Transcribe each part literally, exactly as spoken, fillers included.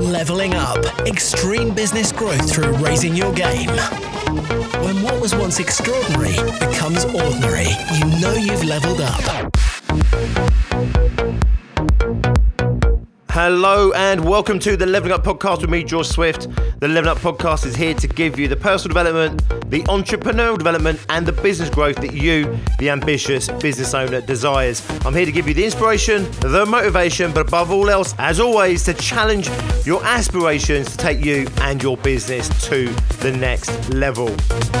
Leveling up, extreme business growth through raising your game. When what was once extraordinary becomes ordinary, you know you've leveled up. Hello and welcome to the Leveling Up podcast with me, George Swift. The Leveling Up podcast is here to give you the personal development, the entrepreneurial development, and the business growth that you, the ambitious business owner, desires. I'm here to give you the inspiration, the motivation, but above all else, as always, to challenge your aspirations to take you and your business to the next level.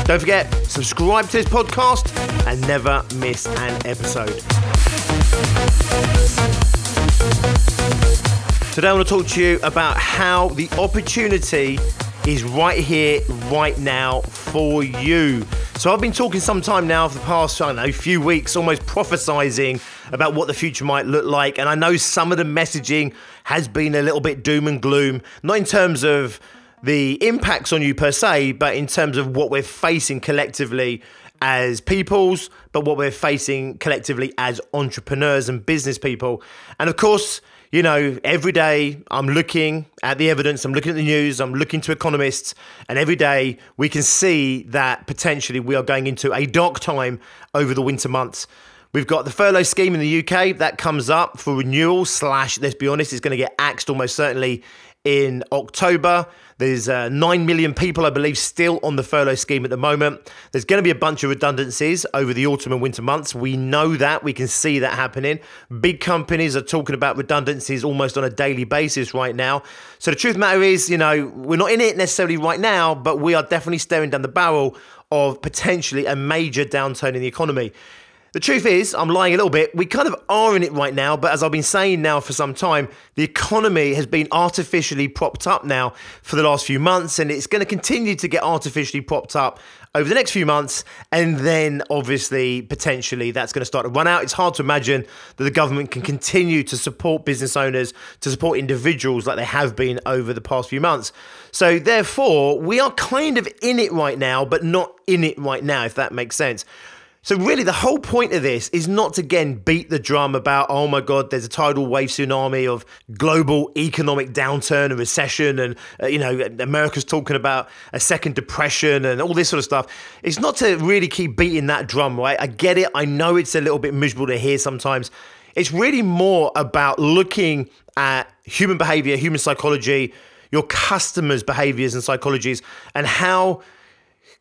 Don't forget, subscribe to this podcast and never miss an episode. Today I want to talk to you about how the opportunity is right here, right now for you. So I've been talking some time now for the past, I don't know, few weeks, almost prophesizing about what the future might look like. And I know some of the messaging has been a little bit doom and gloom, not in terms of the impacts on you per se, but in terms of what we're facing collectively as peoples, but what we're facing collectively as entrepreneurs and business people. And of course, you know, every day I'm looking at the evidence, I'm looking at the news, I'm looking to economists, and every day we can see that potentially we are going into a dark time over the winter months. We've got the furlough scheme in the U K that comes up for renewal slash, let's be honest, it's going to get axed almost certainly in October. There's uh, nine million people, I believe, still on the furlough scheme at the moment. There's going to be a bunch of redundancies over the autumn and winter months. We know that. We can see that happening. Big companies are talking about redundancies almost on a daily basis right now. So the truth of the matter is, you know, we're not in it necessarily right now, but we are definitely staring down the barrel of potentially a major downturn in the economy. The truth is, I'm lying a little bit, we kind of are in it right now, but as I've been saying now for some time, the economy has been artificially propped up now for the last few months, and it's going to continue to get artificially propped up over the next few months, and then obviously, potentially, that's going to start to run out. It's hard to imagine that the government can continue to support business owners, to support individuals like they have been over the past few months. So therefore, we are kind of in it right now, but not in it right now, if that makes sense. So really, the whole point of this is not to, again, beat the drum about, oh my God, there's a tidal wave tsunami of global economic downturn and recession and, uh, you know, America's talking about a second depression and all this sort of stuff. It's not to really keep beating that drum, right? I get it. I know it's a little bit miserable to hear sometimes. It's really more about looking at human behavior, human psychology, your customers' behaviors and psychologies, and how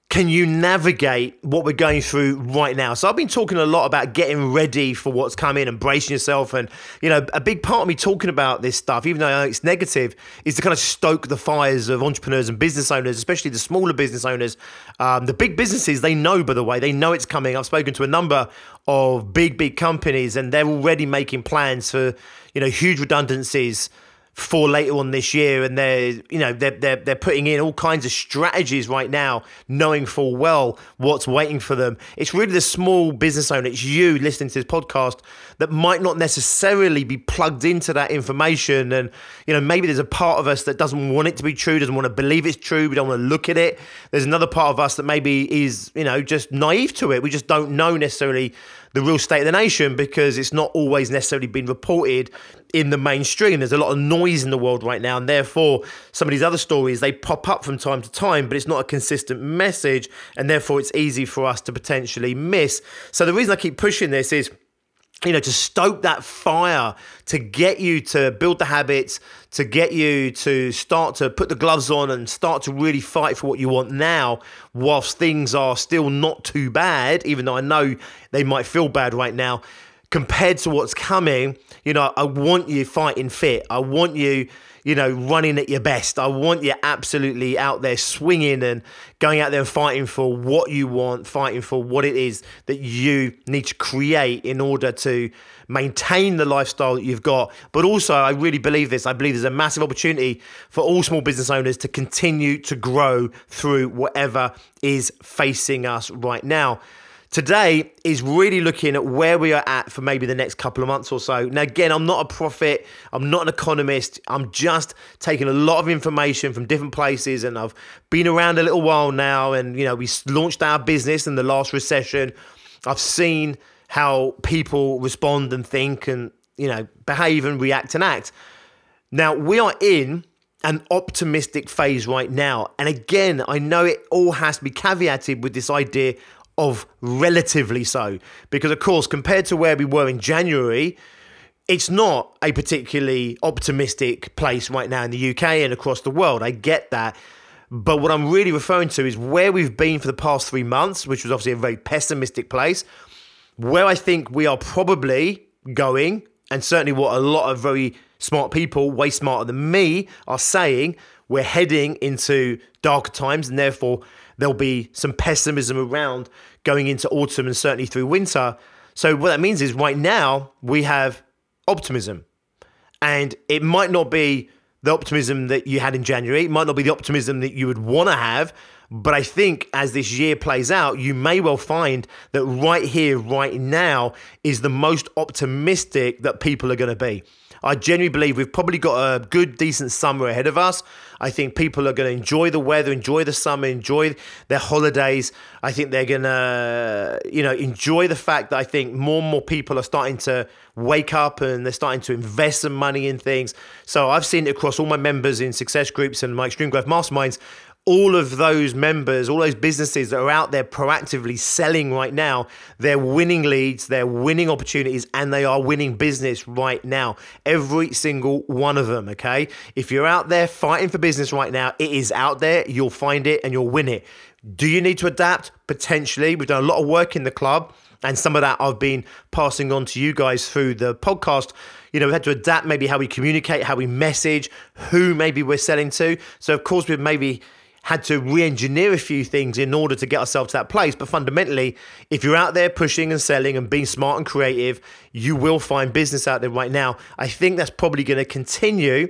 can you navigate what we're going through right now? So I've been talking a lot about getting ready for what's coming and bracing yourself. And, you know, a big part of me talking about this stuff, even though I know it's negative, is to kind of stoke the fires of entrepreneurs and business owners, especially the smaller business owners. Um, the big businesses, they know, by the way, they know it's coming. I've spoken to a number of big, big companies and they're already making plans for, you know, huge redundancies for later on this year, and they're, you know, they're, they're they're putting in all kinds of strategies right now, knowing full well what's waiting for them. It's really the small business owner, it's you listening to this podcast, that might not necessarily be plugged into that information. And, you know, maybe there's a part of us that doesn't want it to be true, doesn't want to believe it's true, we don't want to look at it. There's another part of us that maybe is, you know, just naive to it. We just don't know necessarily the real state of the nation because it's not always necessarily been reported in the mainstream. There's a lot of noise in the world right now, and therefore some of these other stories, they pop up from time to time, but it's not a consistent message, and therefore it's easy for us to potentially miss. So the reason I keep pushing this is, you know, to stoke that fire, to get you to build the habits, to get you to start to put the gloves on and start to really fight for what you want now, whilst things are still not too bad, even though I know they might feel bad right now, compared to what's coming. You know, I want you fighting fit. I want you, you know, running at your best. I want you absolutely out there swinging and going out there and fighting for what you want, fighting for what it is that you need to create in order to maintain the lifestyle that you've got. But also, I really believe this. I believe there's a massive opportunity for all small business owners to continue to grow through whatever is facing us right now. Today is really looking at where we are at for maybe the next couple of months or so. Now, again, I'm not a prophet. I'm not an economist. I'm just taking a lot of information from different places, and I've been around a little while now, and, you know, we launched our business in the last recession. I've seen how people respond and think and, you know, behave and react and act. Now, we are in an optimistic phase right now. And again, I know it all has to be caveated with this idea of relatively so, because of course, compared to where we were in January, it's not a particularly optimistic place right now in the U K and across the world. I get that. But what I'm really referring to is where we've been for the past three months, which was obviously a very pessimistic place, where I think we are probably going, and certainly what a lot of very smart people, way smarter than me, are saying, we're heading into darker times, and therefore there'll be some pessimism around going into autumn and certainly through winter. So what that means is right now we have optimism, and it might not be the optimism that you had in January. It might not be the optimism that you would want to have, but I think as this year plays out, you may well find that right here, right now is the most optimistic that people are going to be. I genuinely believe we've probably got a good, decent summer ahead of us. I think people are going to enjoy the weather, enjoy the summer, enjoy their holidays. I think they're going to, you know, enjoy the fact that I think more and more people are starting to wake up and they're starting to invest some money in things. So I've seen it across all my members in success groups and my Extreme Growth Masterminds, all of those members, all those businesses that are out there proactively selling right now, they're winning leads, they're winning opportunities, and they are winning business right now. Every single one of them, okay? If you're out there fighting for business right now, it is out there, you'll find it and you'll win it. Do you need to adapt? Potentially. We've done a lot of work in the club, and some of that I've been passing on to you guys through the podcast. You know, we've had to adapt maybe how we communicate, how we message, who maybe we're selling to. So of course we've maybe had to re-engineer a few things in order to get ourselves to that place. But fundamentally, if you're out there pushing and selling and being smart and creative, you will find business out there right now. I think that's probably going to continue.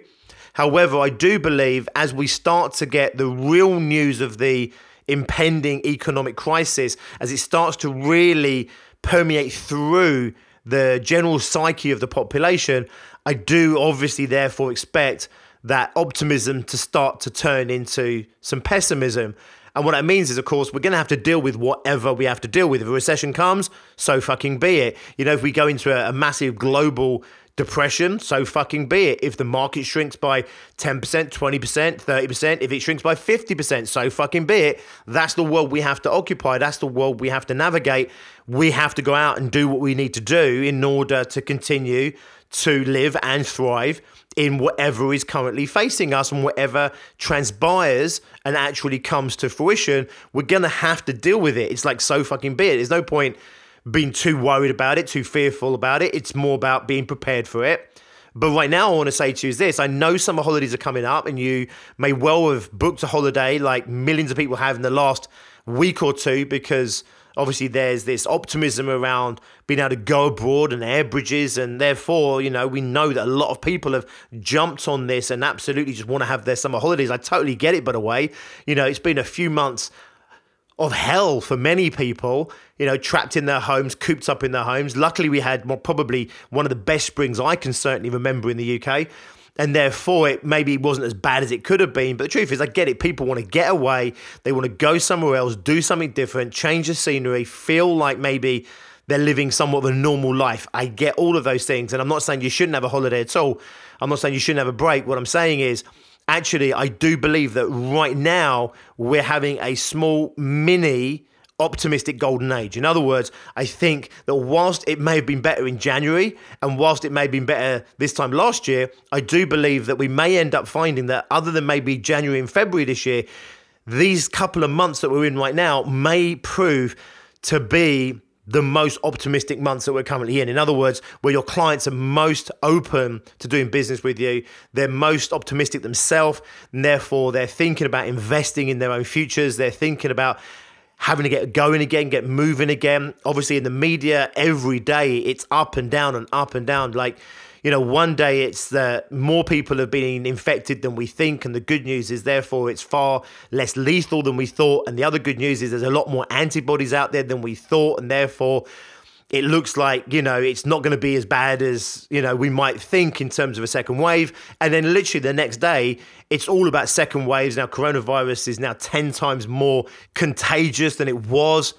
However, I do believe as we start to get the real news of the impending economic crisis, as it starts to really permeate through the general psyche of the population, I do obviously therefore expect that optimism to start to turn into some pessimism. And what that means is, of course, we're going to have to deal with whatever we have to deal with. If a recession comes, so fucking be it. You know, if we go into a, a massive global depression, so fucking be it. If the market shrinks by ten percent, twenty percent, thirty percent, if it shrinks by fifty percent, so fucking be it. That's the world we have to occupy. That's the world we have to navigate. We have to go out and do what we need to do in order to continue to live and thrive in whatever is currently facing us, and whatever transpires and actually comes to fruition, we're going to have to deal with it. It's like, so fucking be it. There's no point being too worried about it, too fearful about it. It's more about being prepared for it. But right now, I want to say to you is this. I know summer holidays are coming up, and you may well have booked a holiday like millions of people have in the last week or two, because obviously there's this optimism around being able to go abroad and air bridges, and therefore, you know, we know that a lot of people have jumped on this and absolutely just want to have their summer holidays. I totally get it, by the way. You know, it's been a few months of hell for many people, you know, trapped in their homes, cooped up in their homes. Luckily, we had well, probably one of the best springs I can certainly remember in the U K, and therefore it maybe wasn't as bad as it could have been. But the truth is, I get it. People want to get away. They want to go somewhere else, do something different, change the scenery, feel like maybe they're living somewhat of a normal life. I get all of those things. And I'm not saying you shouldn't have a holiday at all. I'm not saying you shouldn't have a break. What I'm saying is, actually, I do believe that right now we're having a small mini optimistic golden age. In other words, I think that whilst it may have been better in January, and whilst it may have been better this time last year, I do believe that we may end up finding that other than maybe January and February this year, these couple of months that we're in right now may prove to be the most optimistic months that we're currently in. In other words, where your clients are most open to doing business with you, they're most optimistic themselves, and therefore they're thinking about investing in their own futures, they're thinking about having to get going again, get moving again. Obviously in the media every day, it's up and down and up and down. Like, you know, one day it's that more people have been infected than we think, and the good news is therefore it's far less lethal than we thought. And the other good news is there's a lot more antibodies out there than we thought, and therefore it looks like, you know, it's not going to be as bad as, you know, we might think in terms of a second wave. And then literally the next day, it's all about second waves. Now, coronavirus is now ten times more contagious than it was.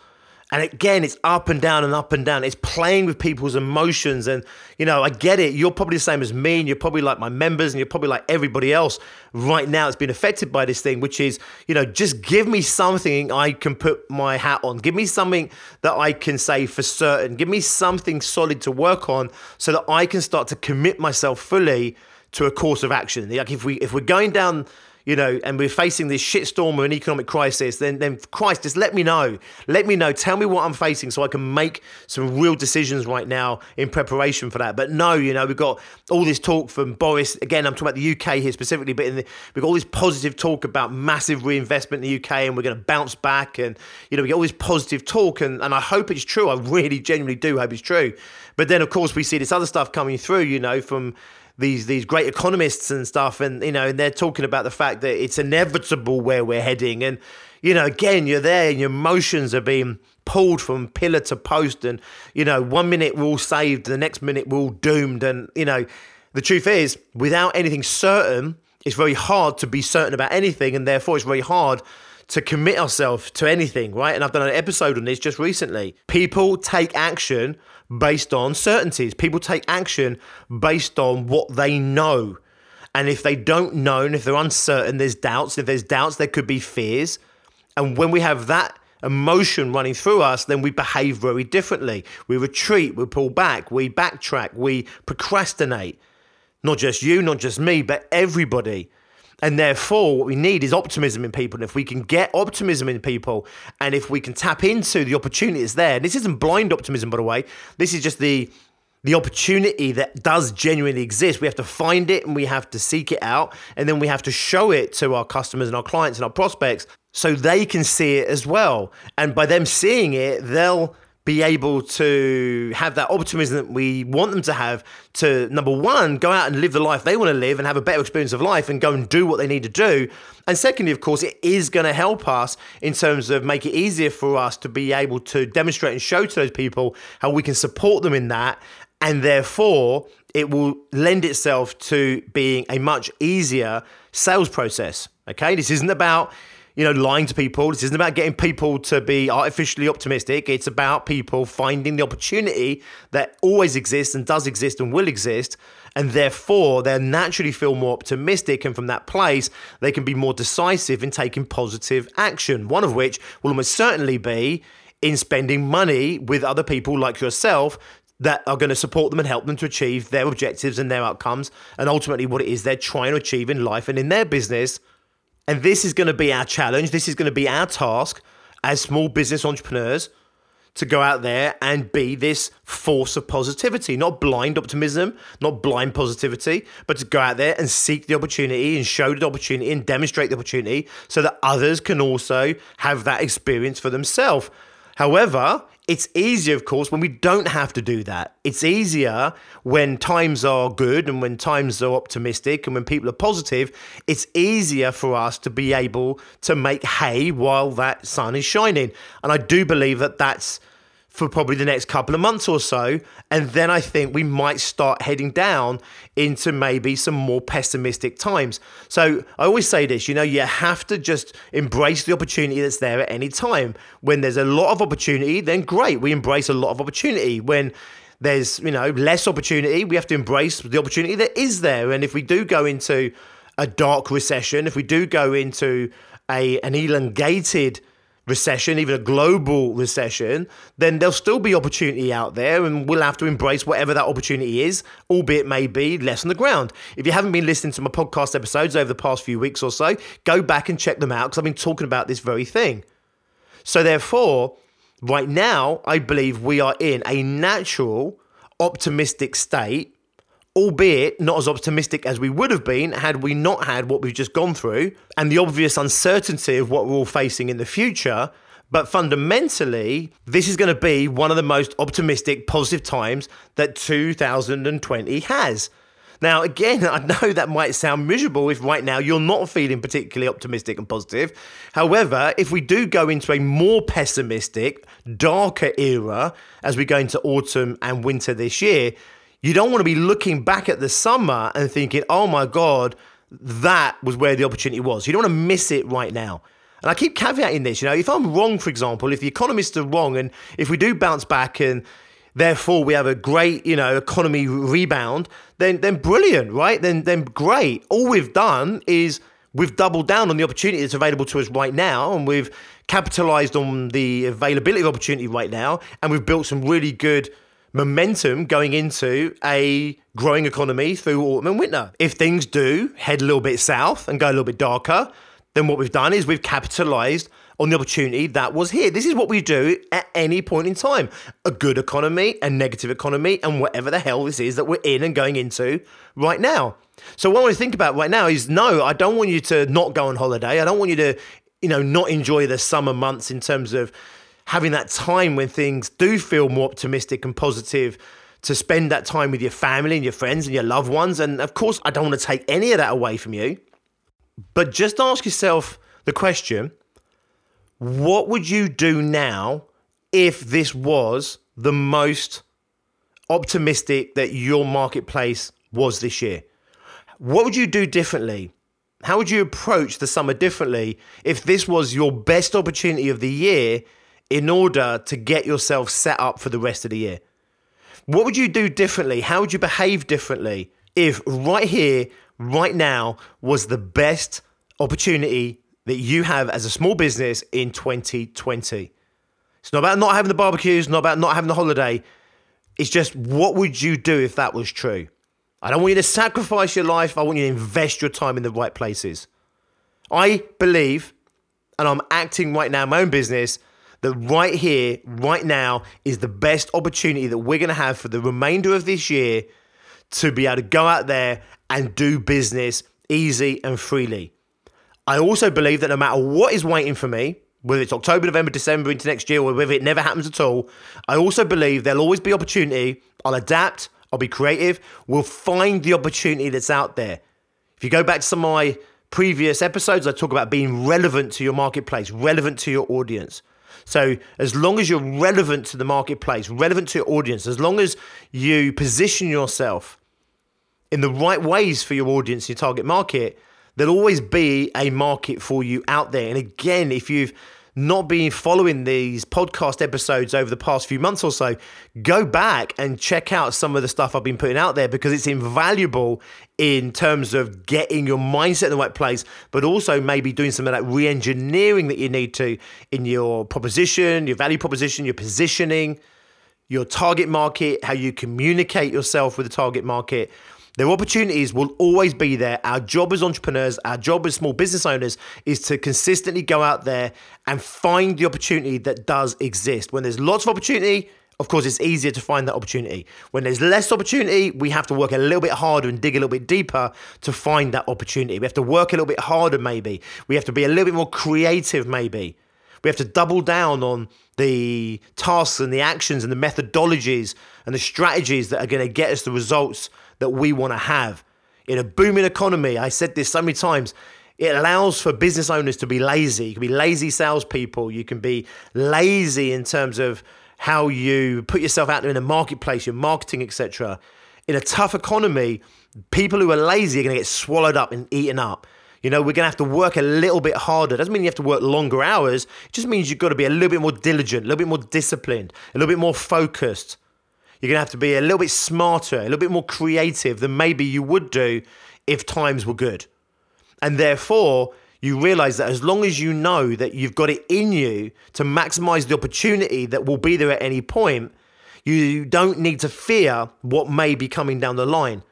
And again, it's up and down and up and down. It's playing with people's emotions. And, you know, I get it. You're probably the same as me, and you're probably like my members, and you're probably like everybody else right now that's been affected by this thing, which is, you know, just give me something I can put my hat on. Give me something that I can say for certain. Give me something solid to work on so that I can start to commit myself fully to a course of action. Like if we, if we're going down, you know, and we're facing this shitstorm of an economic crisis, then then Christ, just let me know. Let me know. Tell me what I'm facing so I can make some real decisions right now in preparation for that. But no, you know, we've got all this talk from Boris. Again, I'm talking about the U K here specifically, but in the, we've got all this positive talk about massive reinvestment in the U K, and we're going to bounce back. And, you know, we get all this positive talk, and, and I hope it's true. I really genuinely do hope it's true. But then, of course, we see this other stuff coming through, you know, from these these great economists and stuff, and, you know, and they're talking about the fact that it's inevitable where we're heading. And, you know, again, you're there and your emotions are being pulled from pillar to post, and, you know, one minute we're all saved, the next minute we're all doomed. And, you know, the truth is, without anything certain, it's very hard to be certain about anything, and therefore it's very hard to commit ourselves to anything, right? And I've done an episode on this just recently. People take action based on certainties. People take action based on what they know. And if they don't know, and if they're uncertain, there's doubts. If there's doubts, there could be fears. And when we have that emotion running through us, then we behave very differently. We retreat, we pull back, we backtrack, we procrastinate. Not just you, not just me, but everybody. And therefore, what we need is optimism in people. And if we can get optimism in people, and if we can tap into the opportunities there, and this isn't blind optimism, by the way, this is just the the opportunity that does genuinely exist. We have to find it, and we have to seek it out, and then we have to show it to our customers and our clients and our prospects so they can see it as well. And by them seeing it, they'll be able to have that optimism that we want them to have to, number one, go out and live the life they want to live and have a better experience of life and go and do what they need to do. And secondly, of course, it is going to help us in terms of make it easier for us to be able to demonstrate and show to those people how we can support them in that. And therefore, it will lend itself to being a much easier sales process. Okay, this isn't about, you know, lying to people. This isn't about getting people to be artificially optimistic. It's about people finding the opportunity that always exists and does exist and will exist. And therefore, they'll naturally feel more optimistic. And from that place, they can be more decisive in taking positive action, one of which will almost certainly be in spending money with other people like yourself that are going to support them and help them to achieve their objectives and their outcomes and ultimately what it is they're trying to achieve in life and in their business. And this is going to be our challenge. This is going to be our task as small business entrepreneurs to go out there and be this force of positivity, not blind optimism, not blind positivity, but to go out there and seek the opportunity and show the opportunity and demonstrate the opportunity so that others can also have that experience for themselves. However, it's easier, of course, when we don't have to do that. It's easier when times are good and when times are optimistic and when people are positive. It's easier for us to be able to make hay while that sun is shining. And I do believe that that's for probably the next couple of months or so. And then I think we might start heading down into maybe some more pessimistic times. So I always say this, you know, you have to just embrace the opportunity that's there at any time. When there's a lot of opportunity, then great, we embrace a lot of opportunity. When there's, you know, less opportunity, we have to embrace the opportunity that is there. And if we do go into a dark recession, if we do go into a an elongated recession, even a global recession, then there'll still be opportunity out there, and we'll have to embrace whatever that opportunity is, albeit maybe less on the ground. If you haven't been listening to my podcast episodes over the past few weeks or so, go back and check them out because I've been talking about this very thing. So therefore, right now, I believe we are in a natural optimistic state, albeit not as optimistic as we would have been had we not had what we've just gone through and the obvious uncertainty of what we're all facing in the future. But fundamentally, this is going to be one of the most optimistic, positive times that two thousand twenty has. Now, again, I know that might sound miserable if right now you're not feeling particularly optimistic and positive. However, if we do go into a more pessimistic, darker era as we go into autumn and winter this year, you don't want to be looking back at the summer and thinking, oh my God, that was where the opportunity was. You don't want to miss it right now. And I keep caveating this, you know, if I'm wrong, for example, if the economists are wrong and if we do bounce back and therefore we have a great, you know, economy rebound, then then brilliant, right? Then then great. All we've done is we've doubled down on the opportunity that's available to us right now, and we've capitalized on the availability of opportunity right now, and we've built some really good momentum going into a growing economy through autumn and winter. If things do head a little bit south and go a little bit darker, then what we've done is we've capitalized on the opportunity that was here. This is what we do at any point in time. A good economy, a negative economy, and whatever the hell this is that we're in and going into right now. So what I want to think about right now is, no, I don't want you to not go on holiday. I don't want you to, you know, not enjoy the summer months in terms of having that time when things do feel more optimistic and positive, to spend that time with your family and your friends and your loved ones. And of course, I don't want to take any of that away from you. But just ask yourself the question, what would you do now if this was the most optimistic that your marketplace was this year? What would you do differently? How would you approach the summer differently if this was your best opportunity of the year in order to get yourself set up for the rest of the year? What would you do differently? How would you behave differently if right here, right now was the best opportunity that you have as a small business in twenty twenty? It's not about not having the barbecues, not about not having the holiday. It's just, what would you do if that was true? I don't want you to sacrifice your life. I want you to invest your time in the right places. I believe, and I'm acting right now in my own business, that right here, right now is the best opportunity that we're going to have for the remainder of this year to be able to go out there and do business easy and freely. I also believe that no matter what is waiting for me, whether it's October, November, December into next year, or whether it never happens at all, I also believe there'll always be opportunity. I'll adapt. I'll be creative. We'll find the opportunity that's out there. If you go back to some of my previous episodes, I talk about being relevant to your marketplace, relevant to your audience. So as long as you're relevant to the marketplace, relevant to your audience, as long as you position yourself in the right ways for your audience, your target market, there'll always be a market for you out there. And again, if you've not been following these podcast episodes over the past few months or so, go back and check out some of the stuff I've been putting out there, because it's invaluable in terms of getting your mindset in the right place, but also maybe doing some of that re-engineering that you need to in your proposition, your value proposition, your positioning, your target market, how you communicate yourself with the target market. Their opportunities will always be there. Our job as entrepreneurs, our job as small business owners is to consistently go out there and find the opportunity that does exist. When there's lots of opportunity, of course, it's easier to find that opportunity. When there's less opportunity, we have to work a little bit harder and dig a little bit deeper to find that opportunity. We have to work a little bit harder, maybe. We have to be a little bit more creative, maybe. We have to double down on the tasks and the actions and the methodologies and the strategies that are going to get us the results that we want to have. In a booming economy, I said this so many times, it allows for business owners to be lazy. You can be lazy salespeople. You can be lazy in terms of how you put yourself out there in the marketplace, your marketing, et cetera. In a tough economy, people who are lazy are going to get swallowed up and eaten up. You know, we're going to have to work a little bit harder. It doesn't mean you have to work longer hours. It just means you've got to be a little bit more diligent, a little bit more disciplined, a little bit more focused. You're going to have to be a little bit smarter, a little bit more creative than maybe you would do if times were good. And therefore, you realize that as long as you know that you've got it in you to maximize the opportunity that will be there at any point, you don't need to fear what may be coming down the line.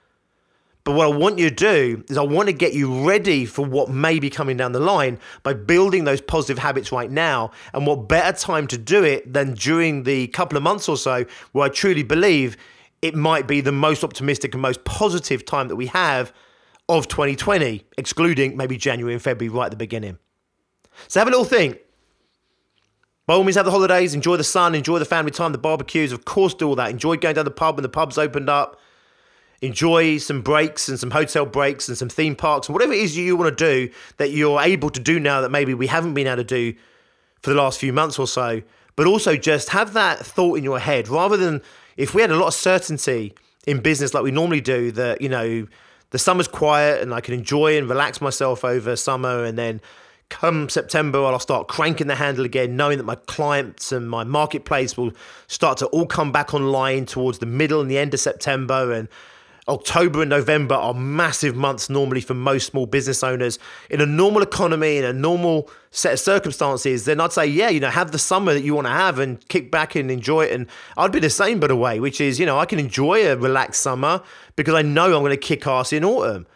But what I want you to do is I want to get you ready for what may be coming down the line by building those positive habits right now. And what better time to do it than during the couple of months or so where I truly believe it might be the most optimistic and most positive time that we have of twenty twenty, excluding maybe January and February right at the beginning. So have a little think. By all means, have the holidays, enjoy the sun, enjoy the family time, the barbecues, of course, do all that. Enjoy going down the pub when the pub's opened up. Enjoy some breaks and some hotel breaks and some theme parks and whatever it is you want to do that you're able to do now that maybe we haven't been able to do for the last few months or so. But also just have that thought in your head, rather than if we had a lot of certainty in business like we normally do, that, you know, the summer's quiet and I can enjoy and relax myself over summer and then come September, I'll start cranking the handle again, knowing that my clients and my marketplace will start to all come back online towards the middle and the end of September. And October and November are massive months normally for most small business owners. In a normal economy, in a normal set of circumstances, then I'd say, yeah, you know, have the summer that you want to have and kick back and enjoy it. And I'd be the same, by the way, which is, you know, I can enjoy a relaxed summer because I know I'm going to kick ass in autumn.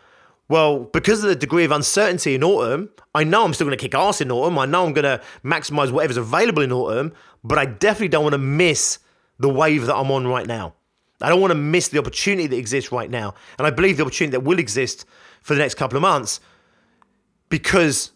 Well, because of the degree of uncertainty in autumn, I know I'm still going to kick ass in autumn. I know I'm going to maximize whatever's available in autumn, but I definitely don't want to miss the wave that I'm on right now. I don't want to miss the opportunity that exists right now. And I believe the opportunity that will exist for the next couple of months, because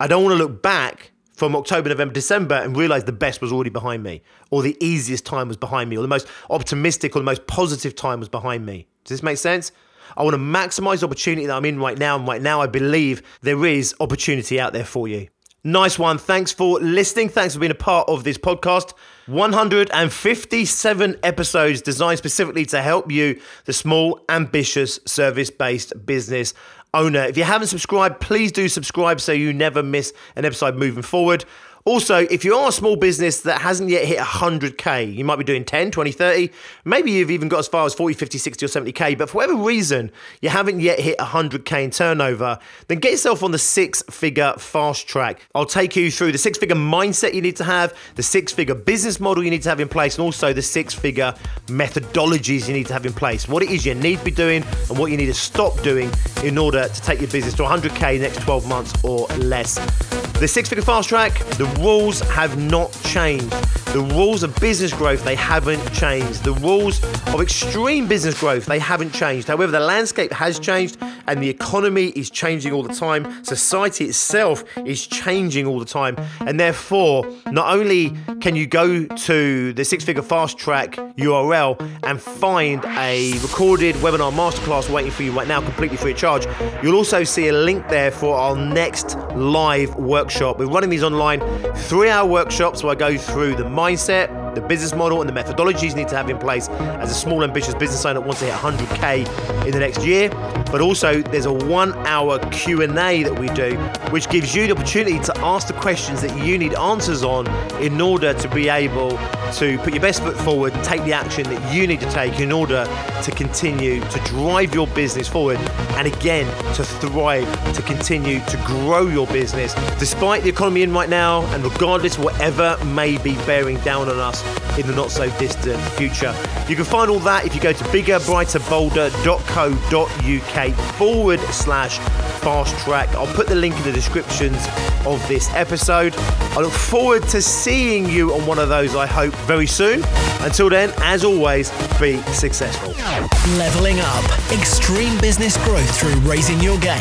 I don't want to look back from October, November, December and realize the best was already behind me, or the easiest time was behind me, or the most optimistic or the most positive time was behind me. Does this make sense? I want to maximize the opportunity that I'm in right now. And right now, I believe there is opportunity out there for you. Nice one. Thanks for listening. Thanks for being a part of this podcast. one hundred fifty-seven episodes designed specifically to help you, the small, ambitious, service-based business owner. If you haven't subscribed, please do subscribe so you never miss an episode moving forward. Also, if you are a small business that hasn't yet hit one hundred K, you might be doing ten, twenty, thirty, maybe you've even got as far as forty, fifty, sixty or seventy K, but for whatever reason, you haven't yet hit one hundred K in turnover, then get yourself on the six-figure fast track. I'll take you through the six-figure mindset you need to have, the six-figure business model you need to have in place, and also the six-figure methodologies you need to have in place, what it is you need to be doing and what you need to stop doing in order to take your business to one hundred K in the next twelve months or less. The six-figure fast track, the rules have not changed. The rules of business growth, they haven't changed. The rules of extreme business growth, they haven't changed. However, the landscape has changed and the economy is changing all the time. Society itself is changing all the time. And therefore, not only can you go to the six-figure fast track U R L and find a recorded webinar masterclass waiting for you right now, completely free of charge, you'll also see a link there for our next live workshop. We're running these online three-hour workshops where I go through the mindset, the business model, and the methodologies you need to have in place as a small, ambitious business owner that wants to hit one hundred K in the next year. But also, there's a one-hour Q and A that we do, which gives you the opportunity to ask the questions that you need answers on in order to be able to put your best foot forward and take the action that you need to take in order to continue to drive your business forward, and again, to thrive, to continue to grow your business, despite the economy in right now, and regardless whatever may be bearing down on us in the not-so-distant future. You can find all that if you go to biggerbrighterbolder.co.uk forward slash fast track. I'll put the link in the descriptions of this episode. I look forward to seeing you on one of those, I hope, very soon. Until then, as always, be successful. Leveling up. Extreme business growth through raising your game.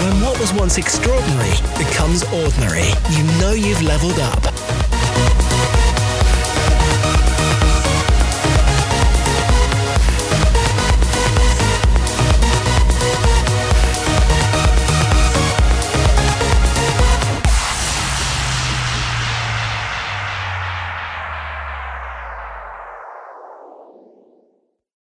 When what was once extraordinary becomes ordinary, you know you've leveled up.